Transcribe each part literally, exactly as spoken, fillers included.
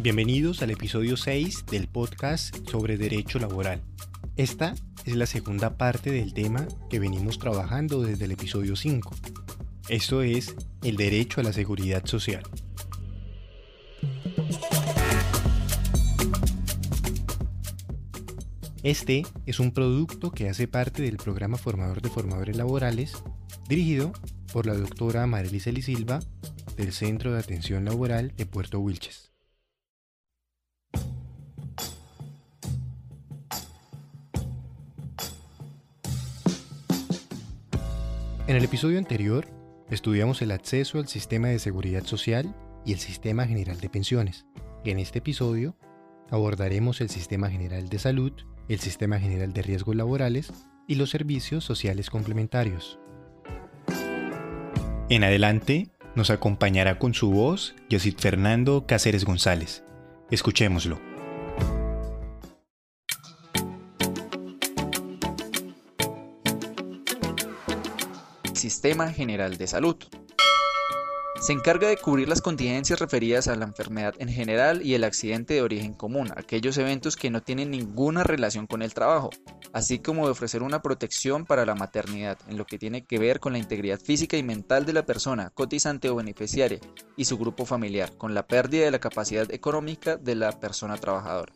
Bienvenidos al episodio seis del podcast sobre Derecho Laboral. Esta es la segunda parte del tema que venimos trabajando desde el episodio cinco. Esto es el derecho a la seguridad social. Este es un producto que hace parte del Programa Formador de Formadores Laborales, dirigido por la doctora Marielis Eli Silva, del Centro de Atención Laboral de Puerto Wilches. En el episodio anterior, estudiamos el acceso al sistema de seguridad social y el sistema general de pensiones. En este episodio, abordaremos el sistema general de salud, el sistema general de riesgos laborales y los servicios sociales complementarios. En adelante, nos acompañará con su voz Yesid Fernando Cáceres González. Escuchémoslo. Sistema General de Salud. Se encarga de cubrir las contingencias referidas a la enfermedad en general y el accidente de origen común, aquellos eventos que no tienen ninguna relación con el trabajo, así como de ofrecer una protección para la maternidad, en lo que tiene que ver con la integridad física y mental de la persona, cotizante o beneficiaria, y su grupo familiar, con la pérdida de la capacidad económica de la persona trabajadora.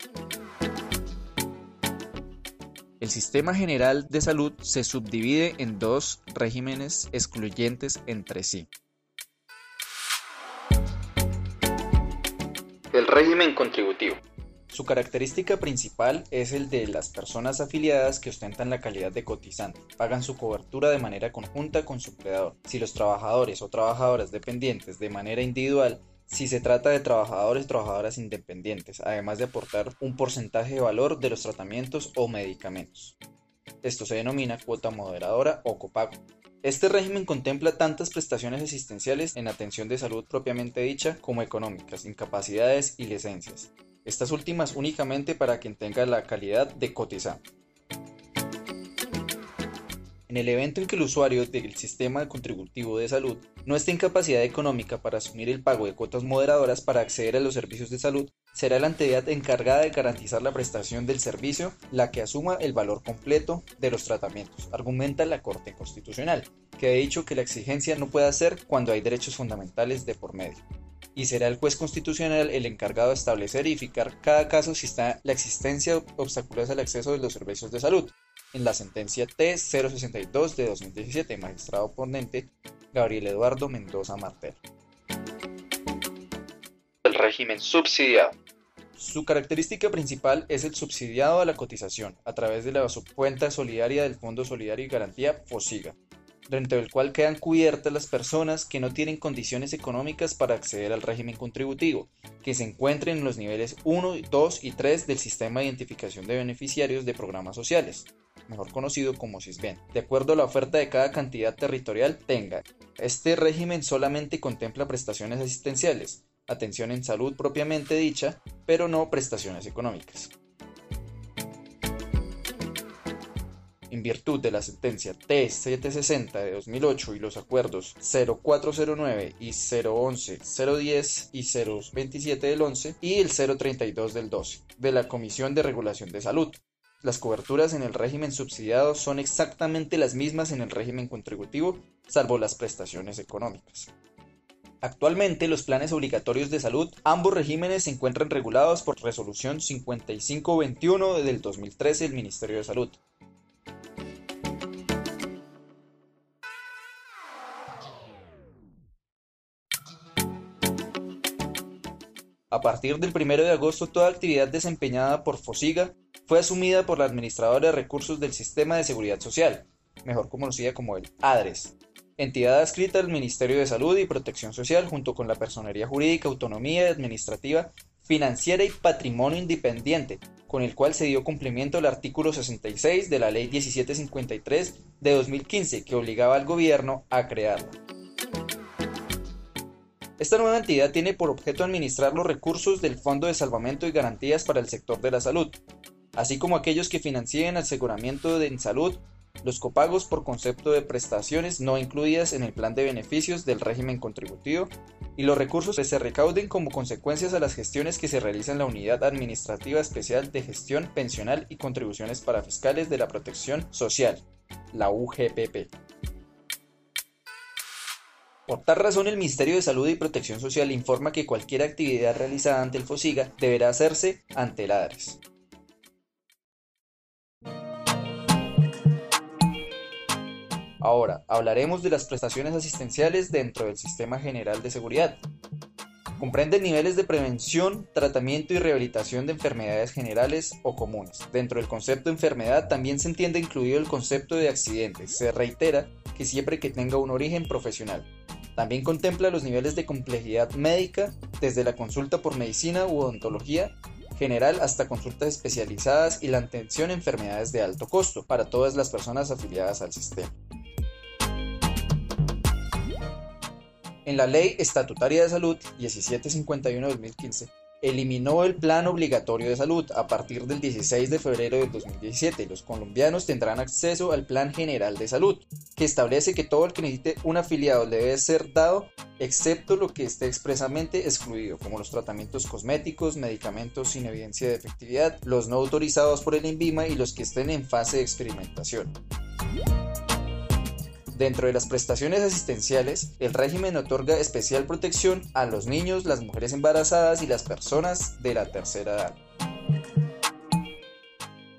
El Sistema General de Salud se subdivide en dos regímenes excluyentes entre sí. El régimen contributivo. Su característica principal es el de las personas afiliadas que ostentan la calidad de cotizante, pagan su cobertura de manera conjunta con su empleador. Si los trabajadores o trabajadoras dependientes de manera individual, si se trata de trabajadores o trabajadoras independientes, además de aportar un porcentaje de valor de los tratamientos o medicamentos. Esto se denomina cuota moderadora o copago. Este régimen contempla tantas prestaciones asistenciales en atención de salud propiamente dicha como económicas, incapacidades y licencias. Estas últimas únicamente para quien tenga la calidad de cotizante. En el evento en que el usuario del sistema contributivo de salud no esté en capacidad económica para asumir el pago de cuotas moderadoras para acceder a los servicios de salud, será la entidad encargada de garantizar la prestación del servicio la que asuma el valor completo de los tratamientos, argumenta la Corte Constitucional, que ha dicho que la exigencia no puede hacer cuando hay derechos fundamentales de por medio. Y será el juez constitucional el encargado de establecer y fijar cada caso si está la existencia obstaculosa al acceso de los servicios de salud. En la sentencia T cero sesenta y dos de dos mil diecisiete, magistrado ponente Gabriel Eduardo Mendoza Martel. El régimen subsidiado. Su característica principal es el subsidiado a la cotización a través de la subcuenta solidaria del Fondo Solidario y Garantía FOSYGA, dentro del cual quedan cubiertas las personas que no tienen condiciones económicas para acceder al régimen contributivo, que se encuentren en los niveles uno, dos y tres del Sistema de Identificación de Beneficiarios de Programas Sociales, mejor conocido como Sisbén, de acuerdo a la oferta de cada cantidad territorial tenga. Este régimen solamente contempla prestaciones asistenciales, atención en salud propiamente dicha, pero no prestaciones económicas. En virtud de la sentencia T setecientos sesenta de dos mil ocho y los acuerdos cero cuatro cero nueve y cero once, cero diez y cero veintisiete del once y el cero treinta y dos del doce de la Comisión de Regulación de Salud, las coberturas en el régimen subsidiado son exactamente las mismas en el régimen contributivo, salvo las prestaciones económicas. Actualmente, los planes obligatorios de salud, ambos regímenes se encuentran regulados por resolución cincuenta y cinco veintiuno del dos mil trece del Ministerio de Salud. A partir del primero de agosto, toda actividad desempeñada por FOSYGA fue asumida por la Administradora de Recursos del Sistema de Seguridad Social, mejor conocida como el ADRES, entidad adscrita al Ministerio de Salud y Protección Social junto con la Personería Jurídica, Autonomía Administrativa, Financiera y Patrimonio Independiente, con el cual se dio cumplimiento al artículo sesenta y seis de la Ley mil setecientos cincuenta y tres de dos mil quince, que obligaba al gobierno a crearla. Esta nueva entidad tiene por objeto administrar los recursos del Fondo de Salvamento y Garantías para el sector de la salud, así como aquellos que financien aseguramiento en salud los copagos por concepto de prestaciones no incluidas en el plan de beneficios del régimen contributivo y los recursos que se recauden como consecuencias a las gestiones que se realizan en la Unidad Administrativa Especial de Gestión Pensional y Contribuciones Parafiscales de la Protección Social, la U G P P. Por tal razón, el Ministerio de Salud y Protección Social informa que cualquier actividad realizada ante el FOSYGA deberá hacerse ante el ADRES. Ahora, hablaremos de las prestaciones asistenciales dentro del Sistema General de Seguridad. Comprenden niveles de prevención, tratamiento y rehabilitación de enfermedades generales o comunes. Dentro del concepto de enfermedad también se entiende incluido el concepto de accidente. Se reitera que siempre que tenga un origen profesional. También contempla los niveles de complejidad médica, desde la consulta por medicina u odontología general hasta consultas especializadas y la atención a enfermedades de alto costo para todas las personas afiliadas al sistema. En la Ley Estatutaria de Salud diecisiete cincuenta y uno de dos mil quince, eliminó el Plan Obligatorio de Salud a partir del dieciséis de febrero del dos mil diecisiete y los colombianos tendrán acceso al Plan General de Salud, que establece que todo el que necesite un afiliado le debe ser dado, excepto lo que esté expresamente excluido, como los tratamientos cosméticos, medicamentos sin evidencia de efectividad, los no autorizados por el INVIMA y los que estén en fase de experimentación. Dentro de las prestaciones asistenciales, el régimen otorga especial protección a los niños, las mujeres embarazadas y las personas de la tercera edad.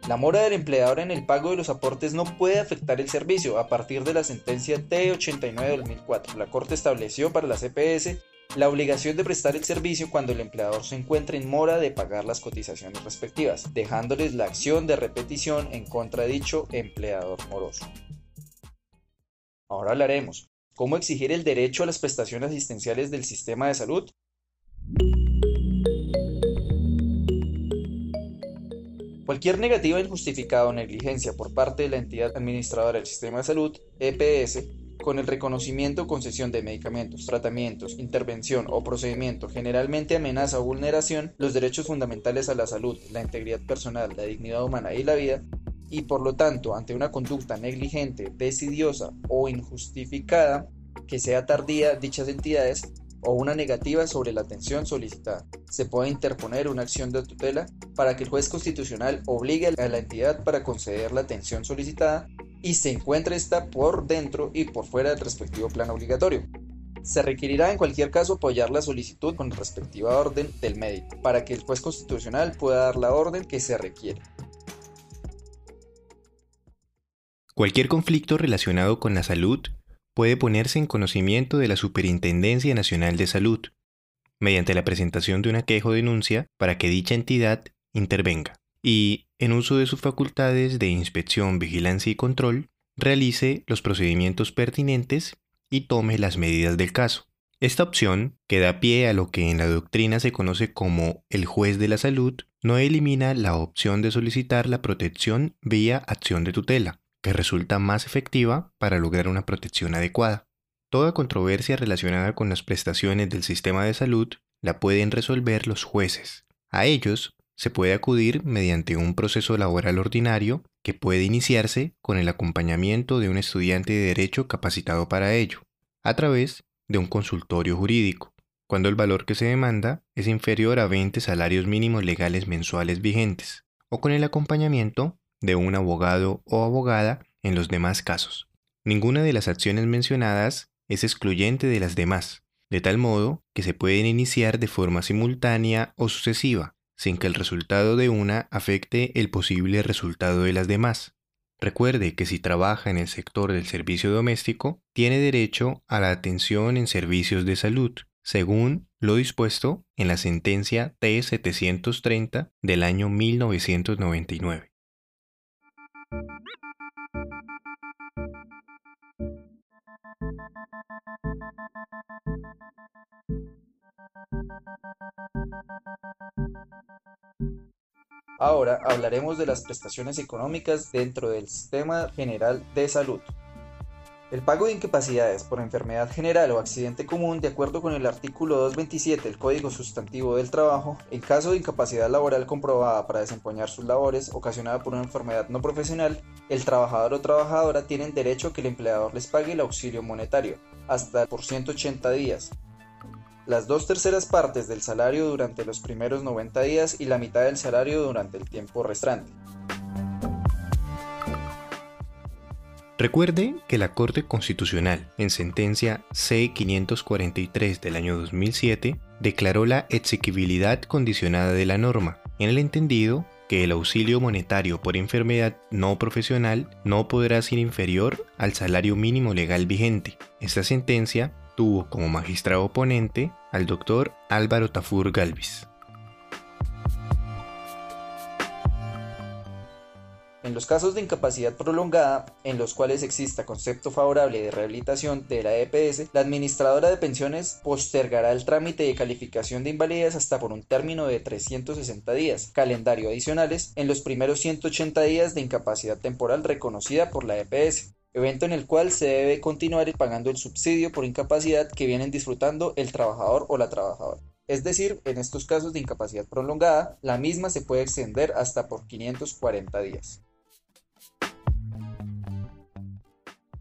La mora del empleador en el pago de los aportes no puede afectar el servicio a partir de la sentencia T ochenta y nueve de dos mil cuatro. La Corte estableció para la C P S la obligación de prestar el servicio cuando el empleador se encuentra en mora de pagar las cotizaciones respectivas, dejándoles la acción de repetición en contra de dicho empleador moroso. Ahora hablaremos, ¿cómo exigir el derecho a las prestaciones asistenciales del sistema de salud? Cualquier negativa injustificada o negligencia por parte de la entidad administradora del sistema de salud, E P S, con el reconocimiento o concesión de medicamentos, tratamientos, intervención o procedimiento generalmente amenaza o vulneración los derechos fundamentales a la salud, la integridad personal, la dignidad humana y la vida, y por lo tanto ante una conducta negligente, desidiosa o injustificada que sea tardía dichas entidades o una negativa sobre la atención solicitada. Se puede interponer una acción de tutela para que el juez constitucional obligue a la entidad para conceder la atención solicitada y se encuentre esta por dentro y por fuera del respectivo plan obligatorio. Se requerirá en cualquier caso apoyar la solicitud con la respectiva orden del médico para que el juez constitucional pueda dar la orden que se requiere. Cualquier conflicto relacionado con la salud puede ponerse en conocimiento de la Superintendencia Nacional de Salud, mediante la presentación de una queja o denuncia para que dicha entidad intervenga y, en uso de sus facultades de inspección, vigilancia y control, realice los procedimientos pertinentes y tome las medidas del caso. Esta opción, que da pie a lo que en la doctrina se conoce como el juez de la salud, no elimina la opción de solicitar la protección vía acción de tutela, que resulta más efectiva para lograr una protección adecuada. Toda controversia relacionada con las prestaciones del sistema de salud la pueden resolver los jueces. A ellos se puede acudir mediante un proceso laboral ordinario que puede iniciarse con el acompañamiento de un estudiante de derecho capacitado para ello, a través de un consultorio jurídico, cuando el valor que se demanda es inferior a veinte salarios mínimos legales mensuales vigentes, o con el acompañamiento de un abogado o abogada en los demás casos. Ninguna de las acciones mencionadas es excluyente de las demás, de tal modo que se pueden iniciar de forma simultánea o sucesiva, sin que el resultado de una afecte el posible resultado de las demás. Recuerde que si trabaja en el sector del servicio doméstico, tiene derecho a la atención en servicios de salud, según lo dispuesto en la sentencia T setecientos treinta del año mil novecientos noventa y nueve. Ahora hablaremos de las prestaciones económicas dentro del Sistema General de Salud. El pago de incapacidades por enfermedad general o accidente común, de acuerdo con el artículo doscientos veintisiete del Código Sustantivo del Trabajo, en caso de incapacidad laboral comprobada para desempeñar sus labores ocasionada por una enfermedad no profesional, el trabajador o trabajadora tienen derecho a que el empleador les pague el auxilio monetario, hasta por ciento ochenta días. Las dos terceras partes del salario durante los primeros noventa días y la mitad del salario durante el tiempo restante. Recuerde que la Corte Constitucional, en sentencia C quinientos cuarenta y tres del año dos mil siete, declaró la exequibilidad condicionada de la norma, en el entendido que el auxilio monetario por enfermedad no profesional no podrá ser inferior al salario mínimo legal vigente. Esta sentencia tuvo como magistrado ponente al doctor Álvaro Tafur Galvis. En los casos de incapacidad prolongada, en los cuales exista concepto favorable de rehabilitación de la E P S, la administradora de pensiones postergará el trámite de calificación de invalidez hasta por un término de trescientos sesenta días, calendario adicionales, en los primeros ciento ochenta días de incapacidad temporal reconocida por la E P S, evento en el cual se debe continuar pagando el subsidio por incapacidad que vienen disfrutando el trabajador o la trabajadora. Es decir, en estos casos de incapacidad prolongada, la misma se puede extender hasta por quinientos cuarenta días.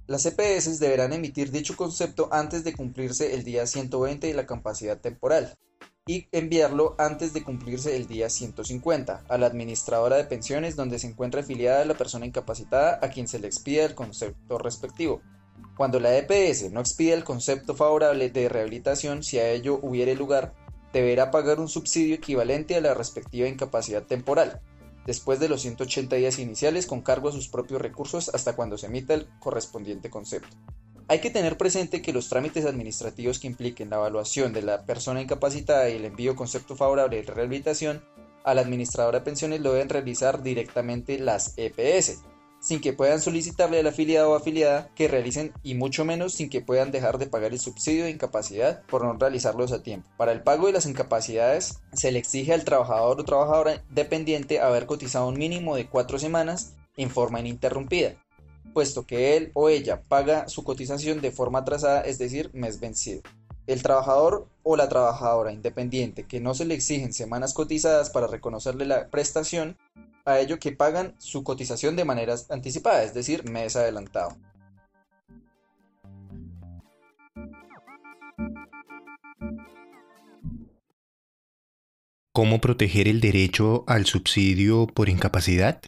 Las E P S deberán emitir dicho concepto antes de cumplirse el día ciento veinte de la capacidad temporal y enviarlo antes de cumplirse el día ciento cincuenta a la administradora de pensiones donde se encuentra afiliada la persona incapacitada a quien se le expida el concepto respectivo. Cuando la E P S no expida el concepto favorable de rehabilitación, si a ello hubiere lugar, deberá pagar un subsidio equivalente a la respectiva incapacidad temporal, después de los ciento ochenta días iniciales con cargo a sus propios recursos hasta cuando se emita el correspondiente concepto. Hay que tener presente que los trámites administrativos que impliquen la evaluación de la persona incapacitada y el envío concepto favorable de rehabilitación a la administradora de pensiones lo deben realizar directamente las E P S, sin que puedan solicitarle al afiliado o afiliada que realicen y mucho menos sin que puedan dejar de pagar el subsidio de incapacidad por no realizarlos a tiempo. Para el pago de las incapacidades se le exige al trabajador o trabajadora dependiente haber cotizado un mínimo de cuatro semanas en forma ininterrumpida, puesto que él o ella paga su cotización de forma atrasada, es decir, mes vencido. El trabajador o la trabajadora independiente que no se le exigen semanas cotizadas para reconocerle la prestación, a ello que pagan su cotización de manera anticipada, es decir, mes adelantado. ¿Cómo proteger el derecho al subsidio por incapacidad?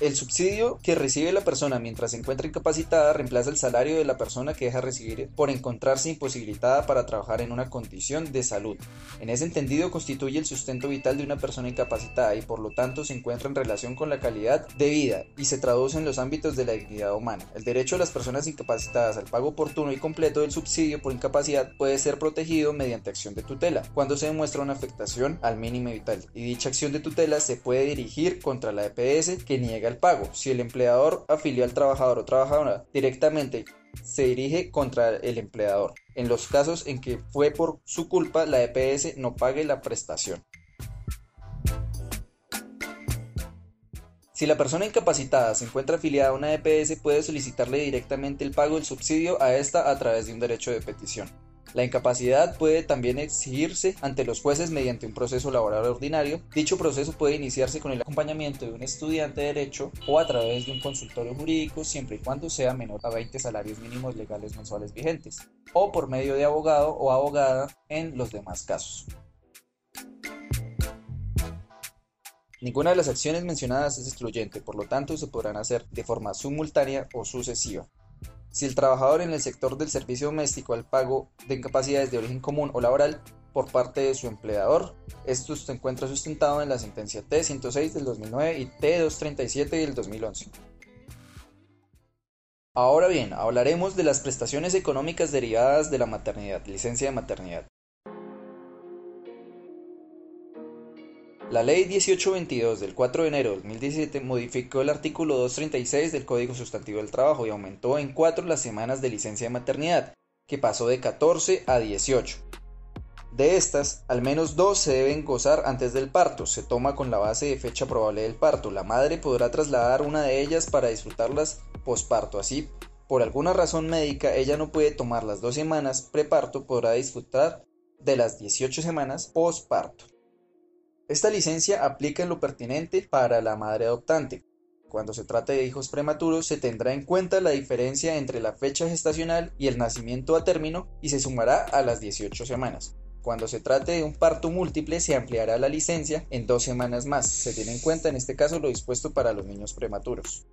El subsidio que recibe la persona mientras se encuentra incapacitada reemplaza el salario de la persona que deja de recibir por encontrarse imposibilitada para trabajar en una condición de salud. En ese entendido, constituye el sustento vital de una persona incapacitada y por lo tanto se encuentra en relación con la calidad de vida y se traduce en los ámbitos de la dignidad humana. El derecho de las personas incapacitadas al pago oportuno y completo del subsidio por incapacidad puede ser protegido mediante acción de tutela, cuando se demuestra una afectación al mínimo vital, y dicha acción de tutela se puede dirigir contra la E P S que niega el pago. Si el empleador afilia al trabajador o trabajadora directamente, se dirige contra el empleador en los casos en que fue por su culpa la E P S no pague la prestación. Si la persona incapacitada se encuentra afiliada a una E P S, puede solicitarle directamente el pago del subsidio a esta a través de un derecho de petición. La incapacidad puede también exigirse ante los jueces mediante un proceso laboral ordinario. Dicho proceso puede iniciarse con el acompañamiento de un estudiante de derecho o a través de un consultorio jurídico, siempre y cuando sea menor a veinte salarios mínimos legales mensuales vigentes, o por medio de abogado o abogada en los demás casos. Ninguna de las acciones mencionadas es excluyente, por lo tanto se podrán hacer de forma simultánea o sucesiva. Si el trabajador en el sector del servicio doméstico al pago de incapacidades de origen común o laboral por parte de su empleador, esto se encuentra sustentado en la sentencia T ciento seis del dos mil nueve y T doscientos treinta y siete del dos mil once. Ahora bien, hablaremos de las prestaciones económicas derivadas de la maternidad, licencia de maternidad. La Ley dieciocho veintidós del cuatro de enero de dos mil diecisiete modificó el artículo doscientos treinta y seis del Código Sustantivo del Trabajo y aumentó en cuatro las semanas de licencia de maternidad, que pasó de catorce a dieciocho. De estas, al menos dos se deben gozar antes del parto, se toma con la base de fecha probable del parto. La madre podrá trasladar una de ellas para disfrutarlas posparto, así por alguna razón médica ella no puede tomar las dos semanas preparto, podrá disfrutar de las dieciocho semanas posparto. Esta licencia aplica en lo pertinente para la madre adoptante. Cuando se trate de hijos prematuros, se tendrá en cuenta la diferencia entre la fecha gestacional y el nacimiento a término y se sumará a las dieciocho semanas. Cuando se trate de un parto múltiple, se ampliará la licencia en dos semanas más. Se tiene en cuenta en este caso lo dispuesto para los niños prematuros.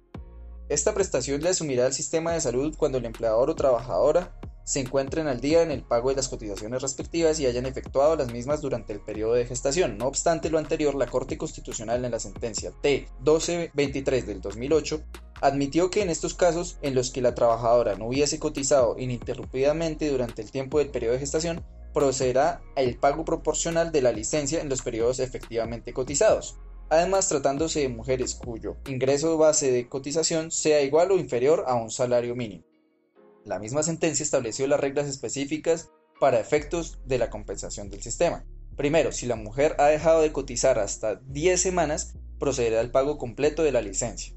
Esta prestación la asumirá el sistema de salud cuando el empleador o trabajadora se encuentren al día en el pago de las cotizaciones respectivas y hayan efectuado las mismas durante el periodo de gestación. No obstante lo anterior, la Corte Constitucional en la sentencia T mil doscientos veintitrés del dos mil ocho admitió que en estos casos en los que la trabajadora no hubiese cotizado ininterrumpidamente durante el tiempo del periodo de gestación, procederá el pago proporcional de la licencia en los periodos efectivamente cotizados. Además, tratándose de mujeres cuyo ingreso base de cotización sea igual o inferior a un salario mínimo. La misma sentencia estableció las reglas específicas para efectos de la compensación del sistema. Primero, si la mujer ha dejado de cotizar hasta diez semanas, procederá al pago completo de la licencia.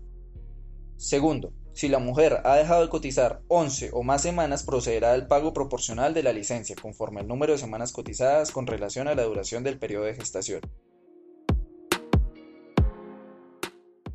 Segundo, si la mujer ha dejado de cotizar once o más semanas, procederá al pago proporcional de la licencia, conforme al número de semanas cotizadas con relación a la duración del periodo de gestación.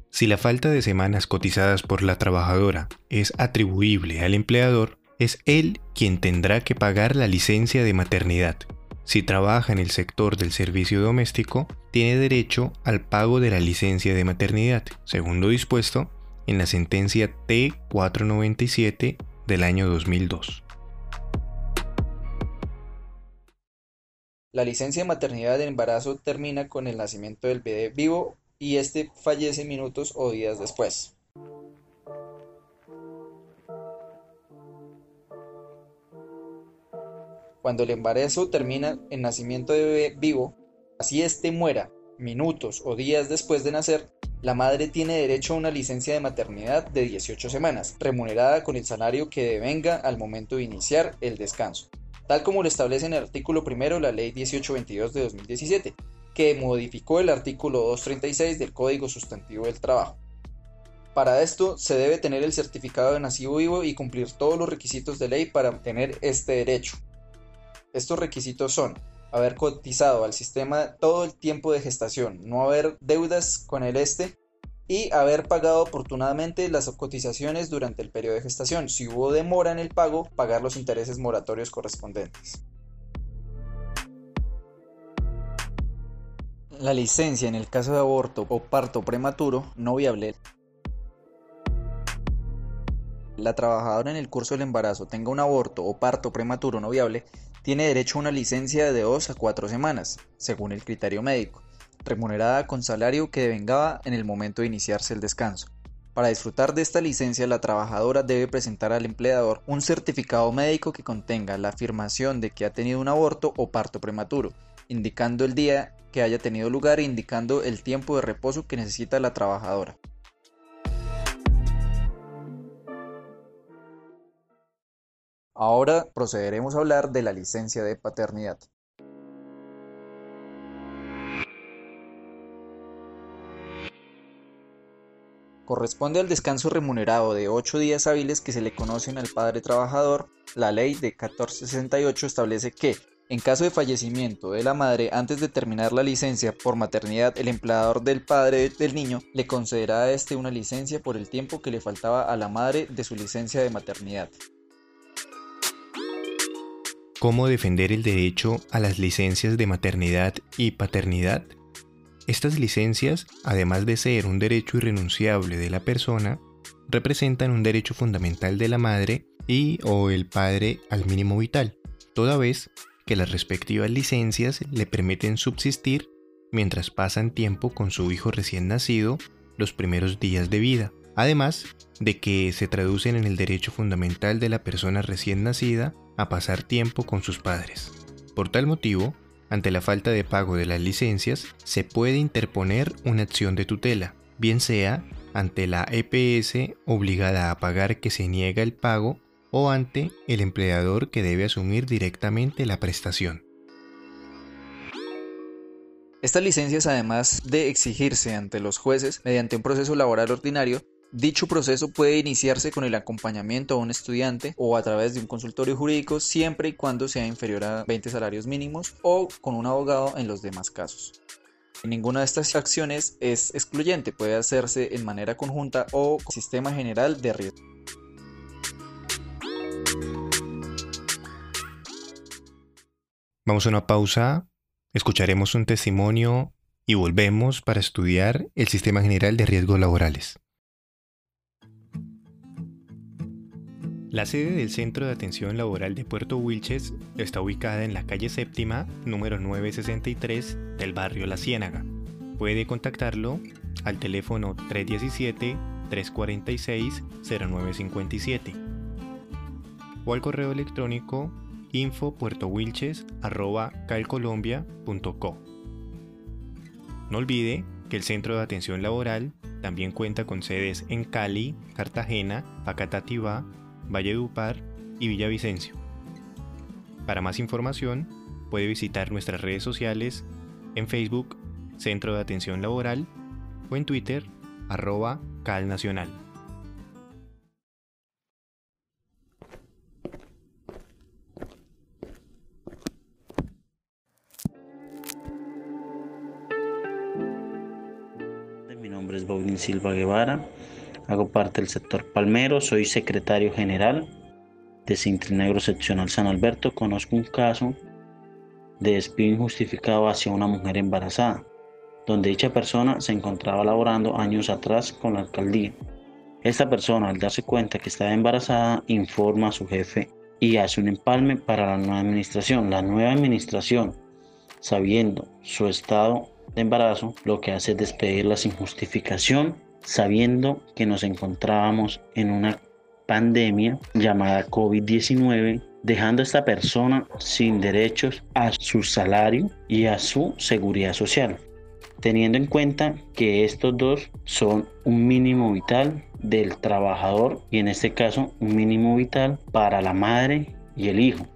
Si la falta de semanas cotizadas por la trabajadora es atribuible al empleador, es él quien tendrá que pagar la licencia de maternidad. Si trabaja en el sector del servicio doméstico, tiene derecho al pago de la licencia de maternidad, según lo dispuesto en la sentencia T cuatrocientos noventa y siete del año dos mil dos. La licencia de maternidad de embarazo termina con el nacimiento del bebé vivo y este fallece minutos o días después. Cuando el embarazo termina en nacimiento de bebé vivo, así este muera minutos o días después de nacer, la madre tiene derecho a una licencia de maternidad de dieciocho semanas, remunerada con el salario que devenga al momento de iniciar el descanso, tal como lo establece en el artículo primero la Ley dieciocho veintidós de dos mil diecisiete, que modificó el artículo doscientos treinta y seis del Código Sustantivo del Trabajo. Para esto se debe tener el certificado de nacido vivo y cumplir todos los requisitos de ley para obtener este derecho. Estos requisitos son: haber cotizado al sistema todo el tiempo de gestación, no haber deudas con el este y haber pagado oportunamente las cotizaciones durante el periodo de gestación. Si hubo demora en el pago, pagar los intereses moratorios correspondientes. La licencia en el caso de aborto o parto prematuro no viable. La trabajadora en el curso del embarazo tenga un aborto o parto prematuro no viable, tiene derecho a una licencia de dos a cuatro semanas, según el criterio médico, remunerada con salario que devengaba en el momento de iniciarse el descanso. Para disfrutar de esta licencia, la trabajadora debe presentar al empleador un certificado médico que contenga la afirmación de que ha tenido un aborto o parto prematuro, indicando el día que haya tenido lugar e indicando el tiempo de reposo que necesita la trabajadora. Ahora procederemos a hablar de la licencia de paternidad. Corresponde al descanso remunerado de ocho días hábiles que se le conocen al padre trabajador. La ley de mil cuatrocientos sesenta y ocho establece que, en caso de fallecimiento de la madre antes de terminar la licencia por maternidad, el empleador del padre del niño le concederá a este una licencia por el tiempo que le faltaba a la madre de su licencia de maternidad. ¿Cómo defender el derecho a las licencias de maternidad y paternidad? Estas licencias, además de ser un derecho irrenunciable de la persona, representan un derecho fundamental de la madre y o el padre al mínimo vital, toda vez que las respectivas licencias le permiten subsistir mientras pasan tiempo con su hijo recién nacido los primeros días de vida, además de que se traducen en el derecho fundamental de la persona recién nacida a pasar tiempo con sus padres. Por tal motivo, ante la falta de pago de las licencias, se puede interponer una acción de tutela, bien sea ante la E P S obligada a pagar que se niega el pago o ante el empleador que debe asumir directamente la prestación. Estas licencias, además de exigirse ante los jueces mediante un proceso laboral ordinario, dicho proceso puede iniciarse con el acompañamiento a un estudiante o a través de un consultorio jurídico siempre y cuando sea inferior a veinte salarios mínimos o con un abogado en los demás casos. Ninguna de estas acciones es excluyente, puede hacerse en manera conjunta o con sistema general de riesgo. Vamos a una pausa, escucharemos un testimonio y volvemos para estudiar el sistema general de riesgos laborales. La sede del Centro de Atención Laboral de Puerto Wilches está ubicada en la calle séptima, número nueve sesenta y tres, del barrio La Ciénaga. Puede contactarlo al teléfono tres uno siete, tres cuatro seis, cero nueve cinco siete o al correo electrónico info punto puerto wilches arroba calcolombia punto co. No olvide que el Centro de Atención Laboral también cuenta con sedes en Cali, Cartagena, Facatativá, Valledupar y Villavicencio. Para más información, puede visitar nuestras redes sociales en Facebook, Centro de Atención Laboral, o en Twitter, arroba calnacional. Mi nombre es Boglin Silva Guevara. Hago parte del sector Palmero, soy secretario general de Sintrainagro seccional San Alberto. Conozco un caso de despido injustificado hacia una mujer embarazada, donde dicha persona se encontraba laborando años atrás con la alcaldía. Esta persona, al darse cuenta que estaba embarazada, informa a su jefe y hace un empalme para la nueva administración. La nueva administración, sabiendo su estado de embarazo, lo que hace es despedirla sin justificación, sabiendo que nos encontrábamos en una pandemia llamada COVID diecinueve, dejando a esta persona sin derechos a su salario y a su seguridad social, teniendo en cuenta que estos dos son un mínimo vital del trabajador y en este caso un mínimo vital para la madre y el hijo.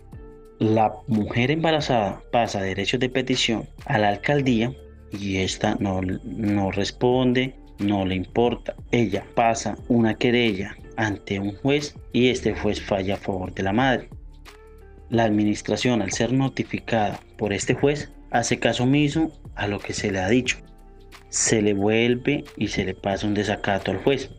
La mujer embarazada pasa derechos de petición a la alcaldía y esta no, no responde. No le importa. Ella pasa una querella ante un juez y este juez falla a favor de la madre. La administración, al ser notificada por este juez, hace caso omiso a lo que se le ha dicho. Se le vuelve y se le pasa un desacato al juez.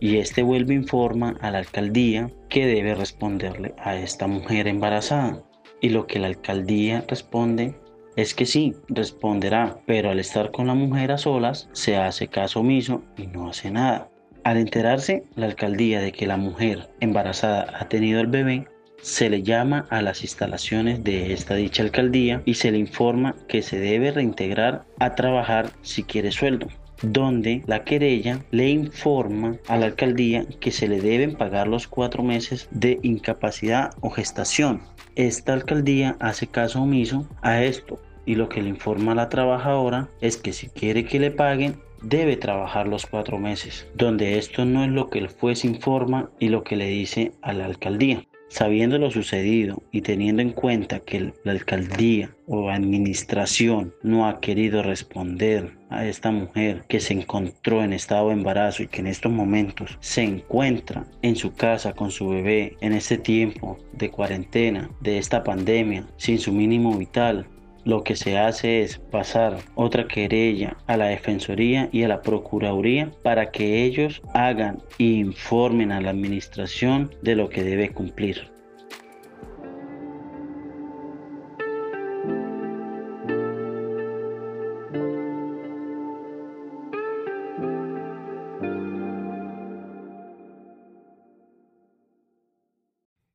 Y este vuelve e informa a la alcaldía que debe responderle a esta mujer embarazada. Y lo que la alcaldía responde es que sí, responderá, pero al estar con la mujer a solas, se hace caso omiso y no hace nada. Al enterarse la alcaldía de que la mujer embarazada ha tenido el bebé, se le llama a las instalaciones de esta dicha alcaldía y se le informa que se debe reintegrar a trabajar si quiere sueldo, donde la querella le informa a la alcaldía que se le deben pagar los cuatro meses de incapacidad o gestación. Esta alcaldía hace caso omiso a esto. Y lo que le informa a la trabajadora es que si quiere que le paguen, debe trabajar los cuatro meses, donde esto no es lo que el juez informa y lo que le dice a la alcaldía. Sabiendo lo sucedido y teniendo en cuenta que la alcaldía o administración no ha querido responder a esta mujer que se encontró en estado de embarazo y que en estos momentos se encuentra en su casa con su bebé en este tiempo de cuarentena, de esta pandemia, sin su mínimo vital, lo que se hace es pasar otra querella a la Defensoría y a la Procuraduría para que ellos hagan e informen a la administración de lo que debe cumplir.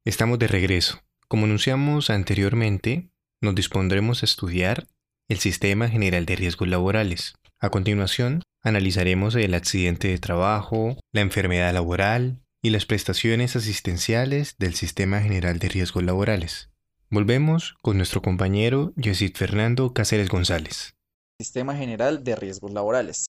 Estamos de regreso. Como anunciamos anteriormente, nos dispondremos a estudiar el Sistema General de Riesgos Laborales. A continuación, analizaremos el accidente de trabajo, la enfermedad laboral y las prestaciones asistenciales del Sistema General de Riesgos Laborales. Volvemos con nuestro compañero Yesid Fernando Cáceres González. Sistema General de Riesgos Laborales.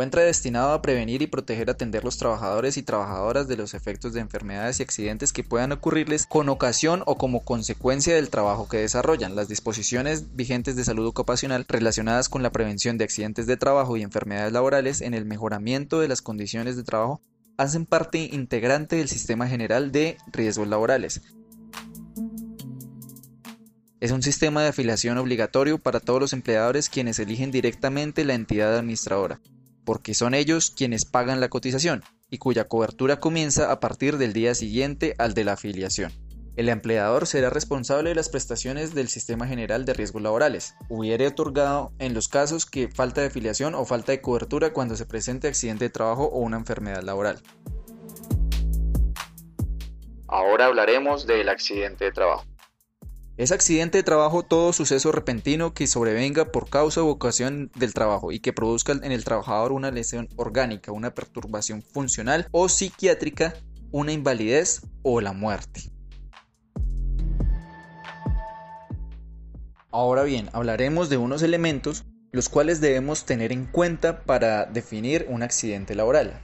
encuentra destinado a prevenir y proteger y atender los trabajadores y trabajadoras de los efectos de enfermedades y accidentes que puedan ocurrirles con ocasión o como consecuencia del trabajo que desarrollan. Las disposiciones vigentes de salud ocupacional relacionadas con la prevención de accidentes de trabajo y enfermedades laborales en el mejoramiento de las condiciones de trabajo hacen parte integrante del Sistema General de Riesgos Laborales. Es un sistema de afiliación obligatorio para todos los empleadores quienes eligen directamente la entidad administradora, porque son ellos quienes pagan la cotización y cuya cobertura comienza a partir del día siguiente al de la afiliación. El empleador será responsable de las prestaciones del Sistema General de Riesgos Laborales, hubiere otorgado en los casos que falta de afiliación o falta de cobertura cuando se presente accidente de trabajo o una enfermedad laboral. Ahora hablaremos del accidente de trabajo. Es accidente de trabajo todo suceso repentino que sobrevenga por causa o ocasión del trabajo y que produzca en el trabajador una lesión orgánica, una perturbación funcional o psiquiátrica, una invalidez o la muerte. Ahora bien, hablaremos de unos elementos los cuales debemos tener en cuenta para definir un accidente laboral.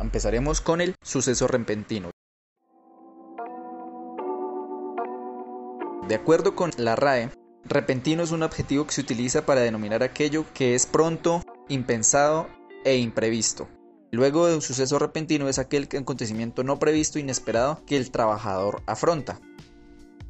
Empezaremos con el suceso repentino. De acuerdo con la R A E, repentino es un adjetivo que se utiliza para denominar aquello que es pronto, impensado e imprevisto. Luego de un suceso repentino es aquel acontecimiento no previsto, inesperado, que el trabajador afronta.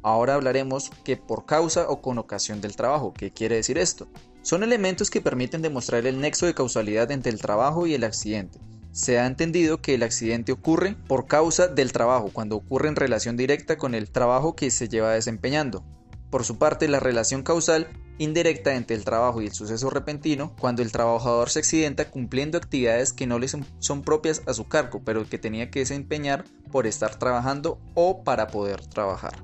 Ahora hablaremos que por causa o con ocasión del trabajo. ¿Qué quiere decir esto? Son elementos que permiten demostrar el nexo de causalidad entre el trabajo y el accidente. Se ha entendido que el accidente ocurre por causa del trabajo, cuando ocurre en relación directa con el trabajo que se lleva desempeñando. Por su parte, la relación causal indirecta entre el trabajo y el suceso repentino, cuando el trabajador se accidenta cumpliendo actividades que no le son propias a su cargo, pero que tenía que desempeñar por estar trabajando o para poder trabajar.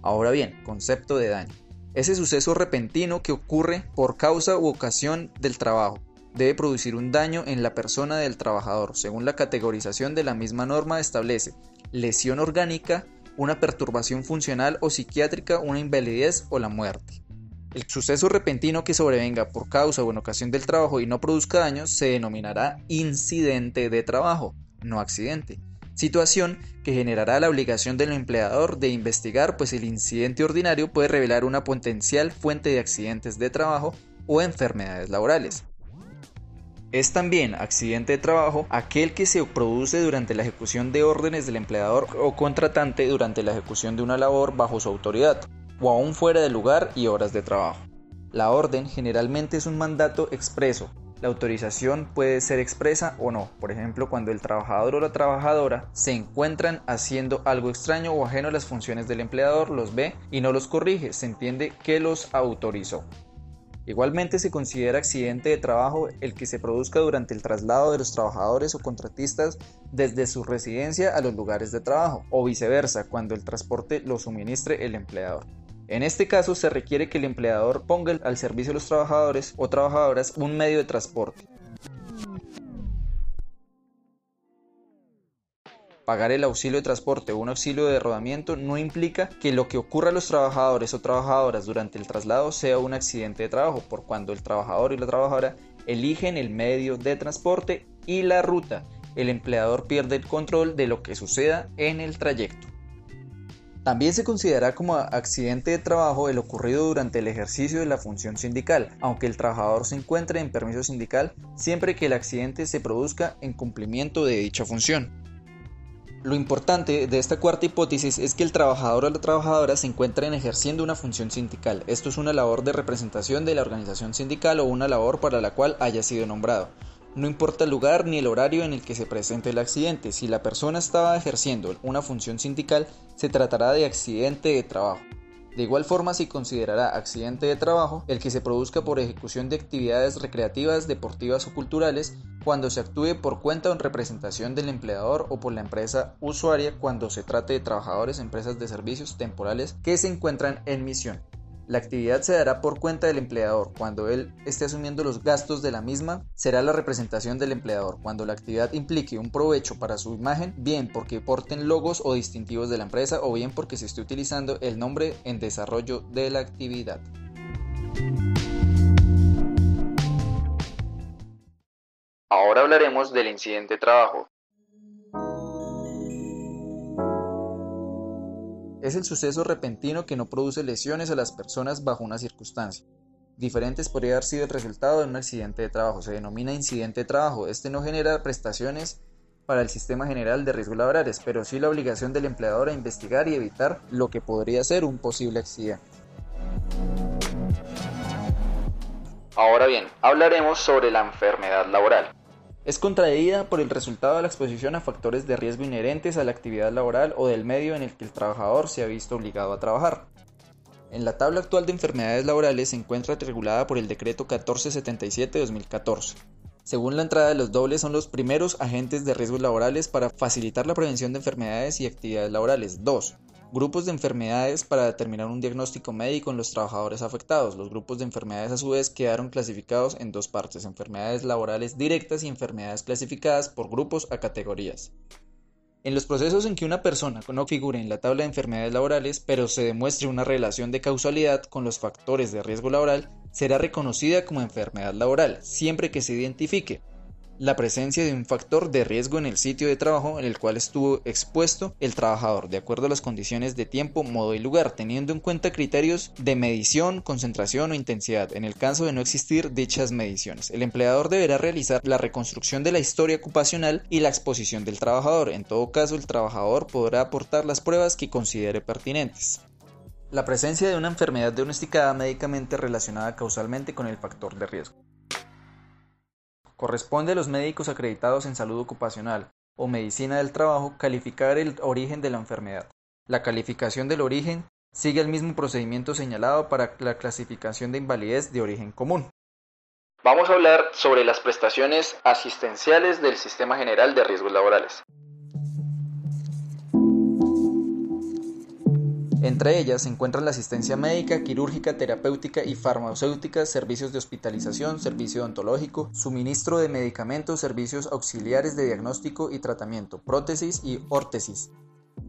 Ahora bien, concepto de daño. Ese suceso repentino que ocurre por causa u ocasión del trabajo debe producir un daño en la persona del trabajador, según la categorización de la misma norma establece, lesión orgánica, una perturbación funcional o psiquiátrica, una invalidez o la muerte. El suceso repentino que sobrevenga por causa o en ocasión del trabajo y no produzca daño se denominará incidente de trabajo, no accidente, situación que generará la obligación del empleador de investigar, pues el incidente ordinario puede revelar una potencial fuente de accidentes de trabajo o enfermedades laborales. Es también accidente de trabajo aquel que se produce durante la ejecución de órdenes del empleador o contratante durante la ejecución de una labor bajo su autoridad, o aún fuera de lugar y horas de trabajo. La orden generalmente es un mandato expreso. La autorización puede ser expresa o no, por ejemplo, cuando el trabajador o la trabajadora se encuentran haciendo algo extraño o ajeno a las funciones del empleador, los ve y no los corrige, se entiende que los autorizó. Igualmente se considera accidente de trabajo el que se produzca durante el traslado de los trabajadores o contratistas desde su residencia a los lugares de trabajo, o viceversa, cuando el transporte lo suministre el empleador. En este caso se requiere que el empleador ponga al servicio de los trabajadores o trabajadoras un medio de transporte. Pagar el auxilio de transporte o un auxilio de rodamiento no implica que lo que ocurra a los trabajadores o trabajadoras durante el traslado sea un accidente de trabajo, por cuando el trabajador y la trabajadora eligen el medio de transporte y la ruta, el empleador pierde el control de lo que suceda en el trayecto. También se considera como accidente de trabajo el ocurrido durante el ejercicio de la función sindical, aunque el trabajador se encuentre en permiso sindical siempre que el accidente se produzca en cumplimiento de dicha función. Lo importante de esta cuarta hipótesis es que el trabajador o la trabajadora se encuentren ejerciendo una función sindical. Esto es una labor de representación de la organización sindical o una labor para la cual haya sido nombrado. No importa el lugar ni el horario en el que se presente el accidente. Si la persona estaba ejerciendo una función sindical, se tratará de accidente de trabajo. De igual forma se considerará accidente de trabajo el que se produzca por ejecución de actividades recreativas, deportivas o culturales cuando se actúe por cuenta o en representación del empleador o por la empresa usuaria cuando se trate de trabajadores, empresas de servicios temporales que se encuentran en misión. La actividad se dará por cuenta del empleador cuando él esté asumiendo los gastos de la misma, será la representación del empleador cuando la actividad implique un provecho para su imagen, bien porque porten logos o distintivos de la empresa o bien porque se esté utilizando el nombre en desarrollo de la actividad. Ahora hablaremos del incidente de trabajo. Es el suceso repentino que no produce lesiones a las personas bajo una circunstancia. Diferentes podría haber sido el resultado de un accidente de trabajo. Se denomina incidente de trabajo. Este no genera prestaciones para el sistema general de riesgos laborales, pero sí la obligación del empleador a investigar y evitar lo que podría ser un posible accidente. Ahora bien, hablaremos sobre la enfermedad laboral. Es contraída por el resultado de la exposición a factores de riesgo inherentes a la actividad laboral o del medio en el que el trabajador se ha visto obligado a trabajar. En la tabla actual de enfermedades laborales se encuentra regulada por el decreto mil cuatrocientos setenta y siete de dos mil catorce. Según la entrada, los dobles son los primeros agentes de riesgos laborales para facilitar la prevención de enfermedades y actividades laborales. dos. Grupos de enfermedades para determinar un diagnóstico médico en los trabajadores afectados. Los grupos de enfermedades a su vez quedaron clasificados en dos partes: enfermedades laborales directas y enfermedades clasificadas por grupos a categorías. En los procesos en que una persona no figure en la tabla de enfermedades laborales, pero se demuestre una relación de causalidad con los factores de riesgo laboral, será reconocida como enfermedad laboral, siempre que se identifique la presencia de un factor de riesgo en el sitio de trabajo en el cual estuvo expuesto el trabajador, de acuerdo a las condiciones de tiempo, modo y lugar, teniendo en cuenta criterios de medición, concentración o intensidad. En el caso de no existir dichas mediciones, el empleador deberá realizar la reconstrucción de la historia ocupacional y la exposición del trabajador. En todo caso, el trabajador podrá aportar las pruebas que considere pertinentes. La presencia de una enfermedad diagnosticada médicamente relacionada causalmente con el factor de riesgo. Corresponde a los médicos acreditados en salud ocupacional o medicina del trabajo calificar el origen de la enfermedad. La calificación del origen sigue el mismo procedimiento señalado para la clasificación de invalidez de origen común. Vamos a hablar sobre las prestaciones asistenciales del Sistema General de Riesgos Laborales. Entre ellas se encuentran la asistencia médica, quirúrgica, terapéutica y farmacéutica, servicios de hospitalización, servicio odontológico, suministro de medicamentos, servicios auxiliares de diagnóstico y tratamiento, prótesis y órtesis,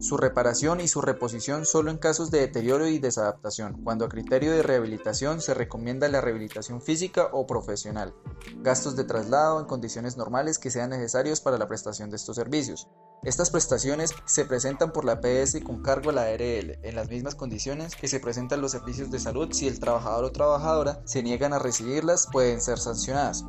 su reparación y su reposición solo en casos de deterioro y desadaptación, cuando a criterio de rehabilitación se recomienda la rehabilitación física o profesional, gastos de traslado en condiciones normales que sean necesarios para la prestación de estos servicios. Estas prestaciones se presentan por la P S con cargo a la A D R E ese en las mismas condiciones que se presentan los servicios de salud. Si el trabajador o trabajadora se niegan a recibirlas, pueden ser sancionadas.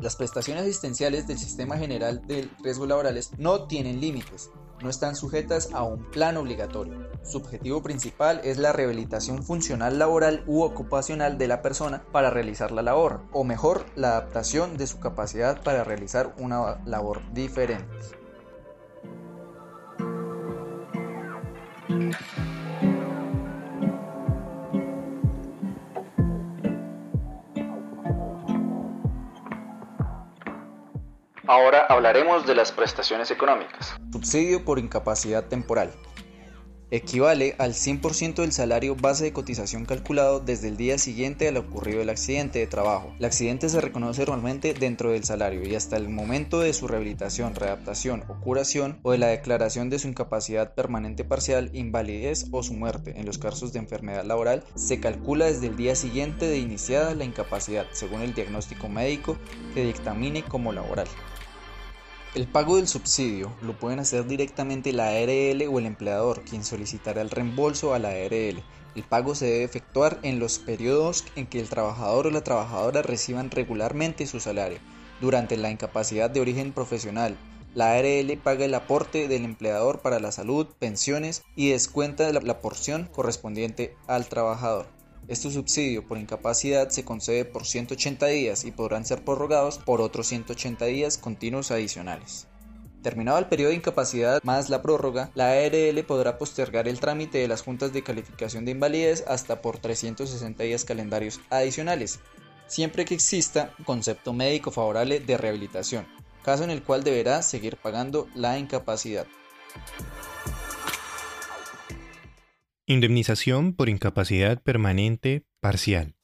Las prestaciones asistenciales del Sistema General de Riesgos Laborales no tienen límites, no están sujetas a un plan obligatorio. Su objetivo principal es la rehabilitación funcional laboral u ocupacional de la persona para realizar la labor, o mejor, la adaptación de su capacidad para realizar una labor diferente. Ahora hablaremos de las prestaciones económicas. Subsidio por incapacidad temporal. Equivale al cien por ciento del salario base de cotización calculado desde el día siguiente al ocurrido el accidente de trabajo. El accidente se reconoce normalmente dentro del salario y hasta el momento de su rehabilitación, readaptación o curación o de la declaración de su incapacidad permanente parcial, invalidez o su muerte. En los casos de enfermedad laboral se calcula desde el día siguiente de iniciada la incapacidad, según el diagnóstico médico que dictamine como laboral. El pago del subsidio lo pueden hacer directamente la A D R E ese o el empleador, quien solicitará el reembolso a la A D R E ese. El pago se debe efectuar en los periodos en que el trabajador o la trabajadora reciban regularmente su salario. Durante la incapacidad de origen profesional, la A D R E ese paga el aporte del empleador para la salud, pensiones y descuenta la porción correspondiente al trabajador. Este subsidio por incapacidad se concede por ciento ochenta días y podrán ser prorrogados por otros ciento ochenta días continuos adicionales. Terminado el periodo de incapacidad más la prórroga, la A D R E ese podrá postergar el trámite de las juntas de calificación de invalidez hasta por trescientos sesenta días calendarios adicionales, siempre que exista concepto médico favorable de rehabilitación, caso en el cual deberá seguir pagando la incapacidad. Indemnización por incapacidad permanente parcial.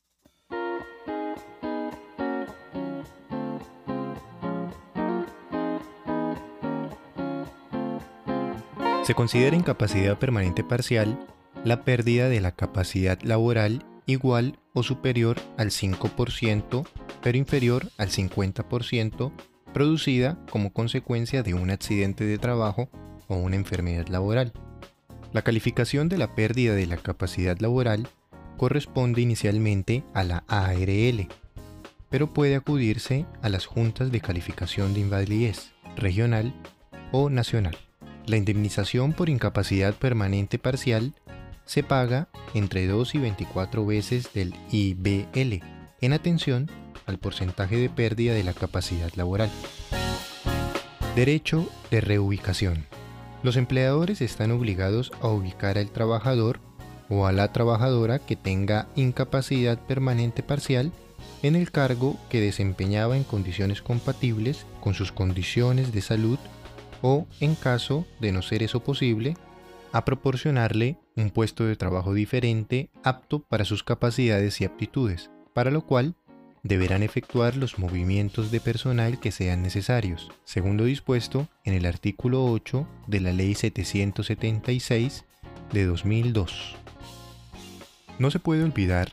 Se considera incapacidad permanente parcial la pérdida de la capacidad laboral igual o superior al cinco por ciento, pero inferior al cincuenta por ciento, producida como consecuencia de un accidente de trabajo o una enfermedad laboral. La calificación de la pérdida de la capacidad laboral corresponde inicialmente a la A R L, pero puede acudirse a las juntas de calificación de invalidez regional o nacional. La indemnización por incapacidad permanente parcial se paga entre dos y veinticuatro veces del I B L, en atención al porcentaje de pérdida de la capacidad laboral. Derecho de reubicación. Los empleadores están obligados a ubicar al trabajador o a la trabajadora que tenga incapacidad permanente parcial en el cargo que desempeñaba en condiciones compatibles con sus condiciones de salud o, en caso de no ser eso posible, a proporcionarle un puesto de trabajo diferente apto para sus capacidades y aptitudes, para lo cual deberán efectuar los movimientos de personal que sean necesarios, según lo dispuesto en el artículo ocho de la Ley setecientos setenta y seis de dos mil dos. No se puede olvidar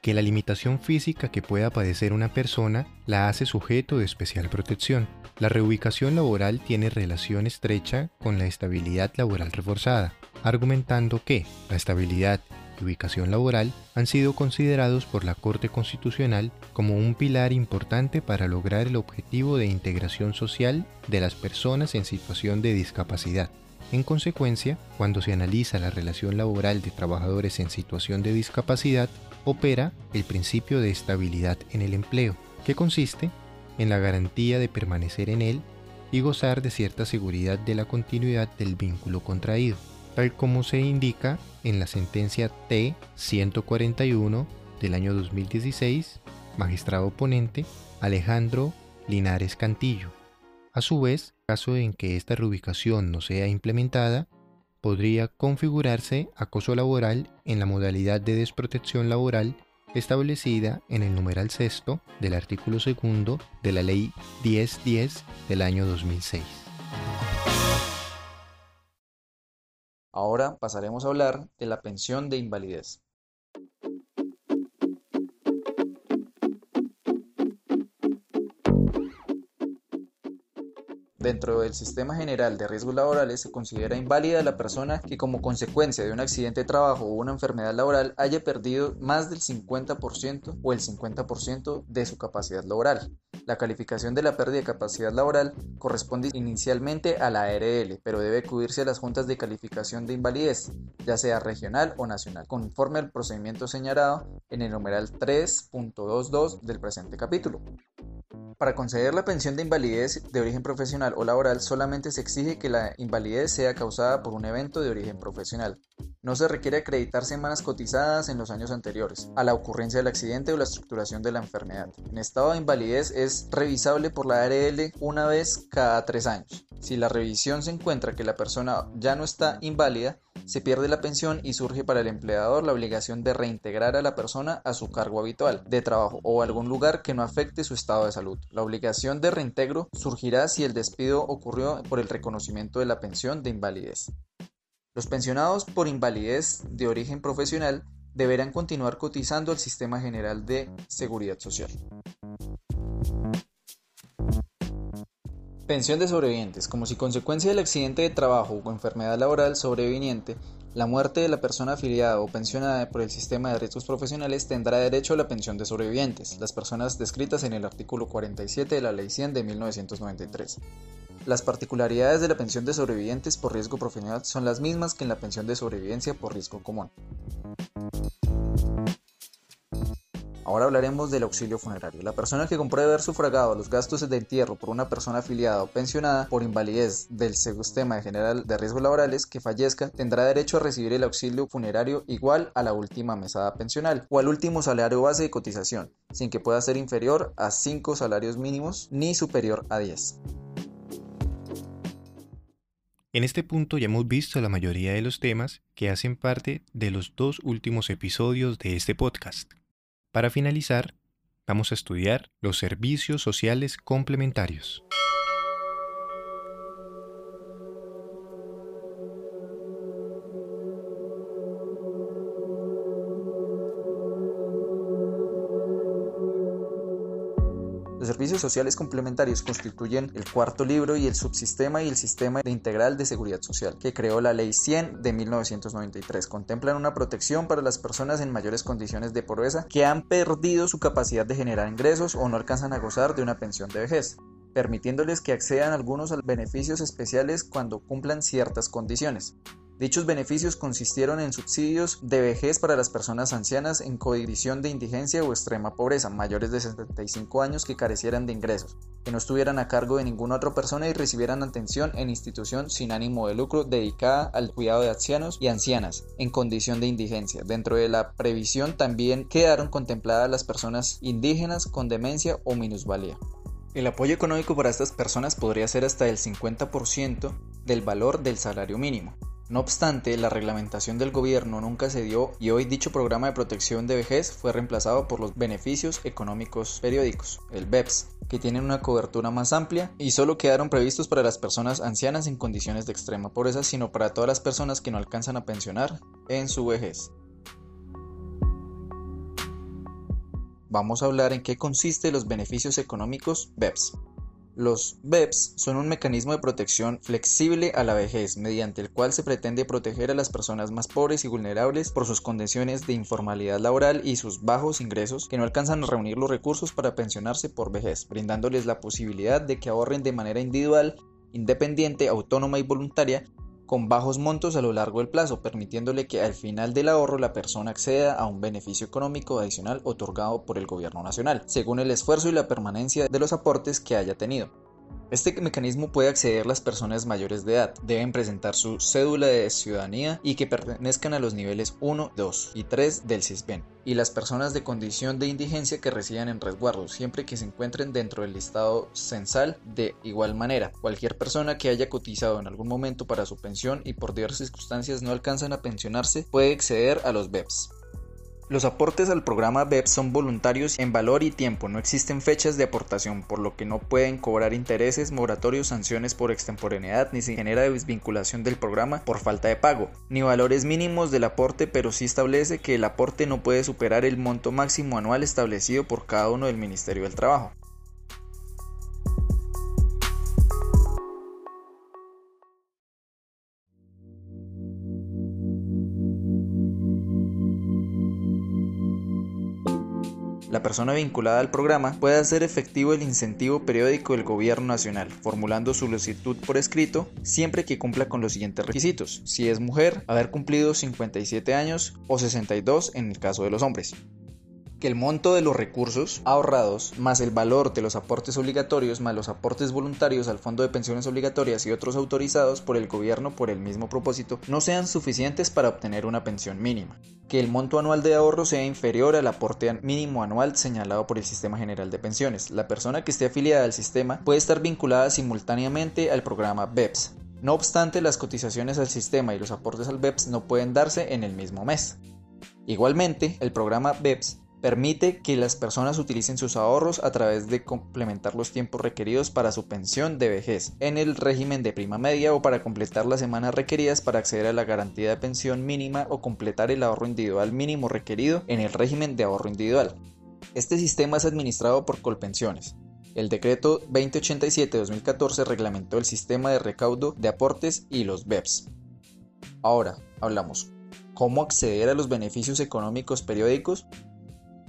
que la limitación física que pueda padecer una persona la hace sujeto de especial protección. La reubicación laboral tiene relación estrecha con la estabilidad laboral reforzada, argumentando que la estabilidad y ubicación laboral han sido considerados por la Corte Constitucional como un pilar importante para lograr el objetivo de integración social de las personas en situación de discapacidad. En consecuencia, cuando se analiza la relación laboral de trabajadores en situación de discapacidad, opera el principio de estabilidad en el empleo, que consiste en la garantía de permanecer en él y gozar de cierta seguridad de la continuidad del vínculo contraído, tal como se indica en la sentencia T ciento cuarenta y uno del año dos mil dieciséis, magistrado ponente Alejandro Linares Cantillo. A su vez, caso en que esta reubicación no sea implementada, podría configurarse acoso laboral en la modalidad de desprotección laboral establecida en el numeral sexto del artículo segundo de la Ley diez diez del año dos mil seis. Ahora pasaremos a hablar de la pensión de invalidez. Dentro del Sistema General de Riesgos Laborales se considera inválida la persona que como consecuencia de un accidente de trabajo o una enfermedad laboral haya perdido más del cincuenta por ciento o el cincuenta por ciento de su capacidad laboral. La calificación de la pérdida de capacidad laboral corresponde inicialmente a la A R L, pero debe acudirse a las juntas de calificación de invalidez, ya sea regional o nacional, conforme al procedimiento señalado en el numeral tres punto veintidós del presente capítulo. Para conceder la pensión de invalidez de origen profesional o laboral solamente se exige que la invalidez sea causada por un evento de origen profesional. No se requiere acreditar semanas cotizadas en los años anteriores a la ocurrencia del accidente o la estructuración de la enfermedad. En estado de invalidez es revisable por la A R L una vez cada tres años. Si la revisión se encuentra que la persona ya no está inválida, se pierde la pensión y surge para el empleador la obligación de reintegrar a la persona a su cargo habitual de trabajo o a algún lugar que no afecte su estado de salud. La obligación de reintegro surgirá si el despido ocurrió por el reconocimiento de la pensión de invalidez. Los pensionados por invalidez de origen profesional deberán continuar cotizando al Sistema General de Seguridad Social. Pensión de sobrevivientes. Como si consecuencia del accidente de trabajo o enfermedad laboral sobreviniente, la muerte de la persona afiliada o pensionada por el Sistema de Riesgos Profesionales tendrá derecho a la pensión de sobrevivientes, las personas descritas en el artículo cuarenta y siete de la Ley cien de mil novecientos noventa y tres. Las particularidades de la pensión de sobrevivientes por riesgo profesional son las mismas que en la pensión de sobrevivencia por riesgo común. Ahora hablaremos del auxilio funerario. La persona que compruebe haber sufragado los gastos de entierro por una persona afiliada o pensionada por invalidez del Sistema General de Riesgos Laborales que fallezca tendrá derecho a recibir el auxilio funerario igual a la última mesada pensional o al último salario base de cotización, sin que pueda ser inferior a cinco salarios mínimos ni superior a diez. En este punto ya hemos visto la mayoría de los temas que hacen parte de los dos últimos episodios de este podcast. Para finalizar, vamos a estudiar los servicios sociales complementarios. Los servicios sociales complementarios constituyen el cuarto libro y el subsistema y el sistema integral de seguridad social que creó la Ley cien de mil novecientos noventa y tres. Contemplan una protección para las personas en mayores condiciones de pobreza que han perdido su capacidad de generar ingresos o no alcanzan a gozar de una pensión de vejez, permitiéndoles que accedan algunos a beneficios especiales cuando cumplan ciertas condiciones. Dichos beneficios consistieron en subsidios de vejez para las personas ancianas en condición de indigencia o extrema pobreza, mayores de setenta y cinco años que carecieran de ingresos, que no estuvieran a cargo de ninguna otra persona y recibieran atención en institución sin ánimo de lucro dedicada al cuidado de ancianos y ancianas en condición de indigencia. Dentro de la previsión también quedaron contempladas las personas indígenas con demencia o minusvalía. El apoyo económico para estas personas podría ser hasta el cincuenta por ciento del valor del salario mínimo. No obstante, la reglamentación del gobierno nunca se dio y hoy dicho programa de protección de vejez fue reemplazado por los beneficios económicos periódicos, el B E P S, que tienen una cobertura más amplia y solo quedaron previstos para las personas ancianas en condiciones de extrema pobreza, sino para todas las personas que no alcanzan a pensionar en su vejez. Vamos a hablar en qué consisten los beneficios económicos B E P S. Los B E P S son un mecanismo de protección flexible a la vejez, mediante el cual se pretende proteger a las personas más pobres y vulnerables por sus condiciones de informalidad laboral y sus bajos ingresos que no alcanzan a reunir los recursos para pensionarse por vejez, brindándoles la posibilidad de que ahorren de manera individual, independiente, autónoma y voluntaria, con bajos montos a lo largo del plazo, permitiéndole que al final del ahorro la persona acceda a un beneficio económico adicional otorgado por el gobierno nacional, según el esfuerzo y la permanencia de los aportes que haya tenido. Este mecanismo puede acceder las personas mayores de edad, deben presentar su cédula de ciudadanía y que pertenezcan a los niveles uno, dos y tres del Sisbén, y las personas de condición de indigencia que residan en resguardo, siempre que se encuentren dentro del listado censal. De igual manera, cualquier persona que haya cotizado en algún momento para su pensión y por diversas circunstancias no alcanzan a pensionarse, puede acceder a los B E P S. Los aportes al programa B E P S son voluntarios en valor y tiempo, no existen fechas de aportación, por lo que no pueden cobrar intereses, moratorios, sanciones por extemporaneidad, ni se genera desvinculación del programa por falta de pago, ni valores mínimos del aporte, pero sí establece que el aporte no puede superar el monto máximo anual establecido por cada uno del Ministerio del Trabajo. La persona vinculada al programa puede hacer efectivo el incentivo periódico del Gobierno Nacional, formulando su solicitud por escrito siempre que cumpla con los siguientes requisitos: si es mujer, haber cumplido cincuenta y siete años o sesenta y dos en el caso de los hombres. Que el monto de los recursos ahorrados más el valor de los aportes obligatorios más los aportes voluntarios al Fondo de Pensiones Obligatorias y otros autorizados por el gobierno por el mismo propósito no sean suficientes para obtener una pensión mínima. Que el monto anual de ahorro sea inferior al aporte mínimo anual señalado por el Sistema General de Pensiones. La persona que esté afiliada al sistema puede estar vinculada simultáneamente al programa B E P S. No obstante, las cotizaciones al sistema y los aportes al B E P S no pueden darse en el mismo mes. Igualmente, el programa B E P S permite que las personas utilicen sus ahorros a través de complementar los tiempos requeridos para su pensión de vejez en el régimen de prima media o para completar las semanas requeridas para acceder a la garantía de pensión mínima o completar el ahorro individual mínimo requerido en el régimen de ahorro individual. Este sistema es administrado por Colpensiones. El decreto veinte ochenta y siete de dos mil catorce reglamentó el sistema de recaudo de aportes y los B E P S. Ahora hablamos, ¿cómo acceder a los beneficios económicos periódicos?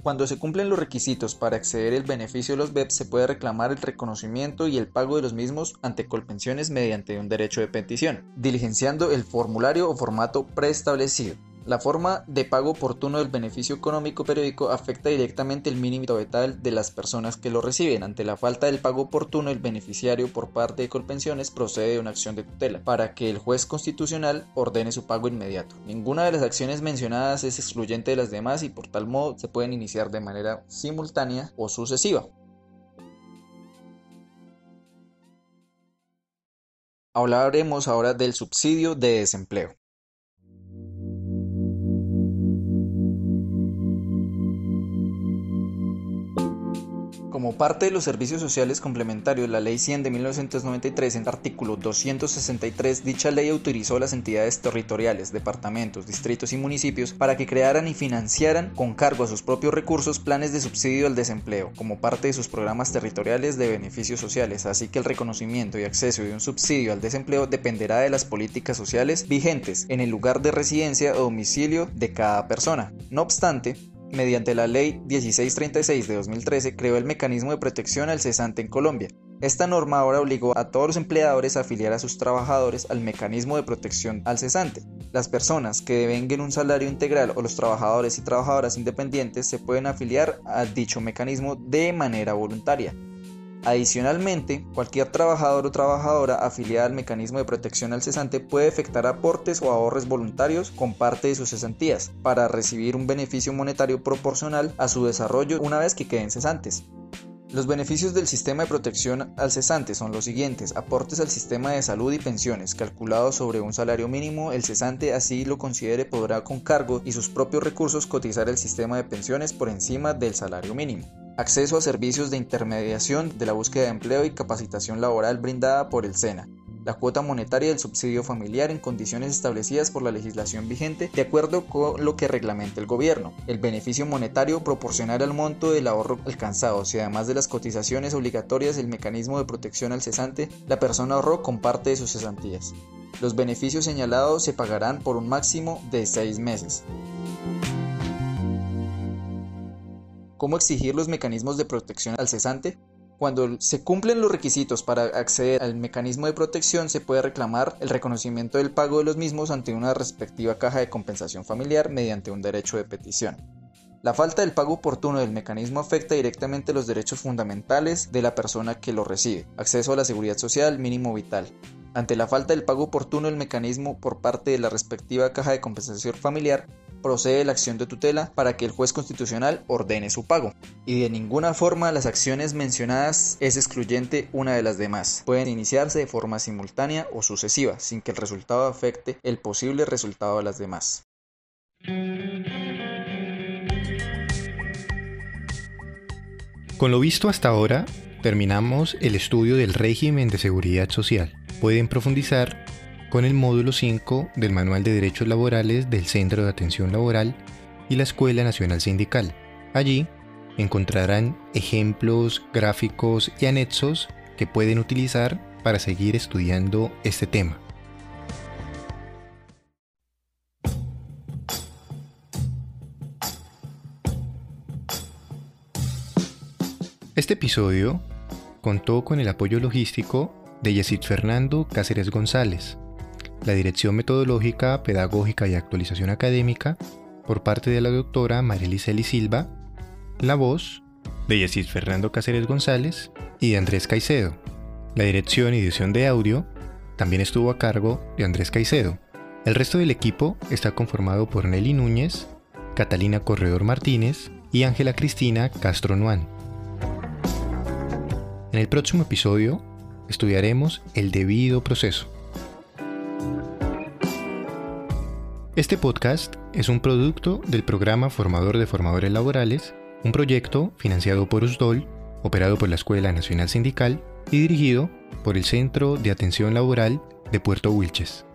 Cuando se cumplen los requisitos para acceder al beneficio de los B E P S, se puede reclamar el reconocimiento y el pago de los mismos ante Colpensiones mediante un derecho de petición, diligenciando el formulario o formato preestablecido. La forma de pago oportuno del beneficio económico periódico afecta directamente el mínimo vital de las personas que lo reciben. Ante la falta del pago oportuno, el beneficiario por parte de Colpensiones procede de una acción de tutela para que el juez constitucional ordene su pago inmediato. Ninguna de las acciones mencionadas es excluyente de las demás y por tal modo se pueden iniciar de manera simultánea o sucesiva. Hablaremos ahora del subsidio de desempleo. Como parte de los servicios sociales complementarios, la Ley cien de mil novecientos noventa y tres, en el artículo doscientos sesenta y tres, dicha ley autorizó a las entidades territoriales, departamentos, distritos y municipios para que crearan y financiaran con cargo a sus propios recursos planes de subsidio al desempleo como parte de sus programas territoriales de beneficios sociales, así que el reconocimiento y acceso de un subsidio al desempleo dependerá de las políticas sociales vigentes en el lugar de residencia o domicilio de cada persona. No obstante, mediante la Ley dieciséis treinta y seis de dos mil trece creó el mecanismo de protección al cesante en Colombia. Esta norma ahora obligó a todos los empleadores a afiliar a sus trabajadores al mecanismo de protección al cesante. Las personas que devenguen un salario integral o los trabajadores y trabajadoras independientes se pueden afiliar a dicho mecanismo de manera voluntaria. Adicionalmente, cualquier trabajador o trabajadora afiliada al mecanismo de protección al cesante puede efectuar aportes o ahorros voluntarios con parte de sus cesantías para recibir un beneficio monetario proporcional a su desarrollo una vez que queden cesantes. Los beneficios del sistema de protección al cesante son los siguientes: aportes al sistema de salud y pensiones, calculados sobre un salario mínimo. El cesante, así lo considere, podrá con cargo y sus propios recursos cotizar el sistema de pensiones por encima del salario mínimo. Acceso a servicios de intermediación de la búsqueda de empleo y capacitación laboral brindada por el SENA. La cuota monetaria del subsidio familiar en condiciones establecidas por la legislación vigente de acuerdo con lo que reglamenta el gobierno. El beneficio monetario proporcional al monto del ahorro alcanzado. Si además de las cotizaciones obligatorias el mecanismo de protección al cesante, la persona ahorró con parte de sus cesantías. Los beneficios señalados se pagarán por un máximo de seis meses. ¿Cómo exigir los mecanismos de protección al cesante? Cuando se cumplen los requisitos para acceder al mecanismo de protección, se puede reclamar el reconocimiento del pago de los mismos ante una respectiva caja de compensación familiar mediante un derecho de petición. La falta del pago oportuno del mecanismo afecta directamente los derechos fundamentales de la persona que lo recibe: acceso a la seguridad social, mínimo vital. Ante la falta del pago oportuno del mecanismo por parte de la respectiva caja de compensación familiar, procede la acción de tutela para que el juez constitucional ordene su pago. Y de ninguna forma las acciones mencionadas es excluyente una de las demás. Pueden iniciarse de forma simultánea o sucesiva, sin que el resultado afecte el posible resultado de las demás. Con lo visto hasta ahora, terminamos el estudio del régimen de seguridad social. Pueden profundizar con el módulo cinco del Manual de Derechos Laborales del Centro de Atención Laboral y la Escuela Nacional Sindical. Allí encontrarán ejemplos, gráficos y anexos que pueden utilizar para seguir estudiando este tema. Este episodio contó con el apoyo logístico de Yesid Fernando Cáceres González, la Dirección Metodológica, Pedagógica y Actualización Académica por parte de la doctora Marielis Eli Silva, la voz de Yesid Fernando Cáceres González y de Andrés Caicedo. La dirección y edición de audio también estuvo a cargo de Andrés Caicedo. El resto del equipo está conformado por Nelly Núñez, Catalina Corredor Martínez y Ángela Cristina Castro Nuán. En el próximo episodio estudiaremos el debido proceso. Este podcast es un producto del Programa Formador de Formadores Laborales, un proyecto financiado por U S D O L, operado por la Escuela Nacional Sindical y dirigido por el Centro de Atención Laboral de Puerto Wilches.